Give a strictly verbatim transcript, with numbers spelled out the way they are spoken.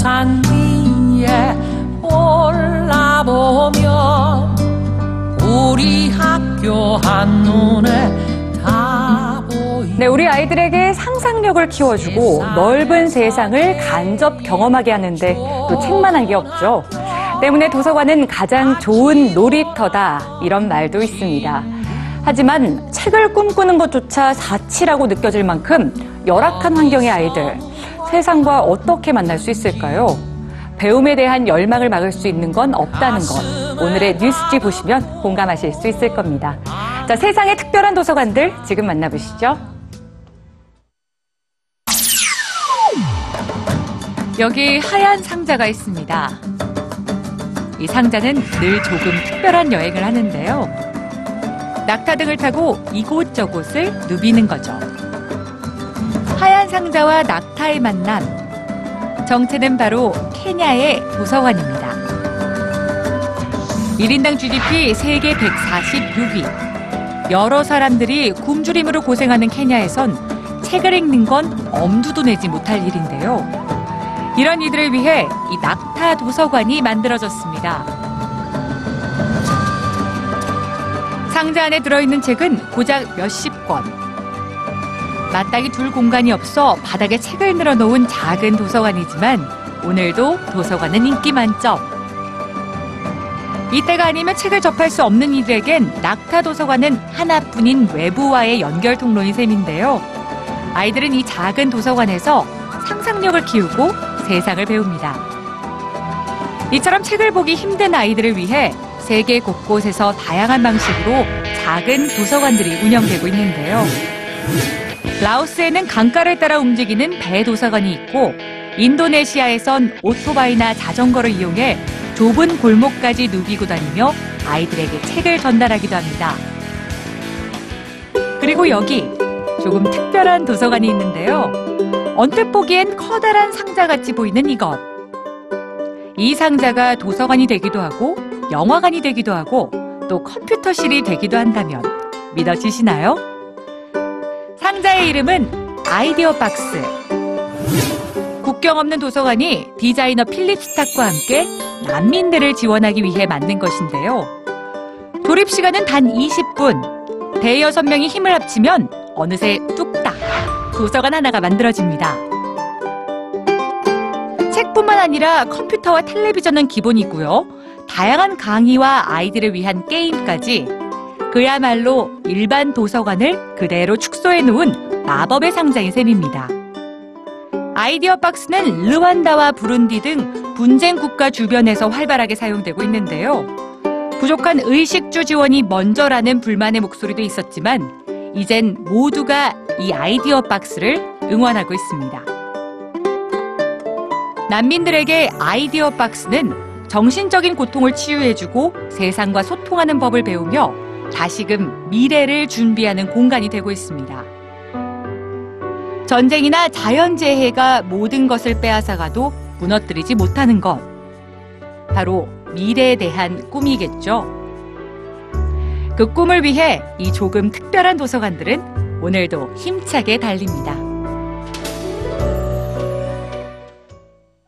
산 위에 올라보면 우리 학교 한눈에 다 보이네. 네, 우리 아이들에게 상상력을 키워주고 넓은 세상을 간접 경험하게 하는데 또 책만한 게 없죠. 때문에 도서관은 가장 좋은 놀이터다, 이런 말도 있습니다. 하지만 책을 꿈꾸는 것조차 사치라고 느껴질 만큼 열악한 환경의 아이들, 세상과 어떻게 만날 수 있을까요? 배움에 대한 열망을 막을 수 있는 건 없다는 것, 오늘의 뉴스지 보시면 공감하실 수 있을 겁니다. 자, 세상의 특별한 도서관들 지금 만나보시죠. 여기 하얀 상자가 있습니다. 이 상자는 늘 조금 특별한 여행을 하는데요. 낙타 등을 타고 이곳저곳을 누비는 거죠. 하얀 상자와 낙타의 만남. 정체는 바로 케냐의 도서관입니다. 일 인당 지디피 세계 백사십육 위. 여러 사람들이 굶주림으로 고생하는 케냐에선 책을 읽는 건 엄두도 내지 못할 일인데요. 이런 이들을 위해 이 낙타 도서관이 만들어졌습니다. 상자 안에 들어있는 책은 고작 몇십 권. 마땅히 둘 공간이 없어 바닥에 책을 늘어놓은 작은 도서관이지만 오늘도 도서관은 인기 만점. 이때가 아니면 책을 접할 수 없는 이들에겐 낙타 도서관은 하나뿐인 외부와의 연결 통로인 셈인데요. 아이들은 이 작은 도서관에서 상상력을 키우고 세상을 배웁니다. 이처럼 책을 보기 힘든 아이들을 위해 세계 곳곳에서 다양한 방식으로 작은 도서관들이 운영되고 있는데요. 라오스에는 강가를 따라 움직이는 배 도서관이 있고, 인도네시아에선 오토바이나 자전거를 이용해 좁은 골목까지 누비고 다니며 아이들에게 책을 전달하기도 합니다. 그리고 여기 조금 특별한 도서관이 있는데요. 언뜻 보기엔 커다란 상자같이 보이는 이것. 이 상자가 도서관이 되기도 하고 영화관이 되기도 하고 또 컴퓨터실이 되기도 한다면 믿어지시나요? 상자의 이름은 아이디어 박스. 국경 없는 도서관이 디자이너 필립 스탁과 함께 난민들을 지원하기 위해 만든 것인데요. 조립 시간은 단 이십 분. 대여섯 명이 힘을 합치면 어느새 뚝딱 도서관 하나가 만들어집니다. 책뿐만 아니라 컴퓨터와 텔레비전은 기본이고요. 다양한 강의와 아이들을 위한 게임까지, 그야말로 일반 도서관을 그대로 축소해놓은 마법의 상자인 셈입니다. 아이디어 박스는 르완다와 부룬디 등 분쟁 국가 주변에서 활발하게 사용되고 있는데요. 부족한 의식주 지원이 먼저라는 불만의 목소리도 있었지만 이젠 모두가 이 아이디어 박스를 응원하고 있습니다. 난민들에게 아이디어 박스는 정신적인 고통을 치유해주고 세상과 소통하는 법을 배우며 다시금 미래를 준비하는 공간이 되고 있습니다. 전쟁이나 자연재해가 모든 것을 빼앗아가도 무너뜨리지 못하는 것. 바로 미래에 대한 꿈이겠죠. 그 꿈을 위해 이 조금 특별한 도서관들은 오늘도 힘차게 달립니다.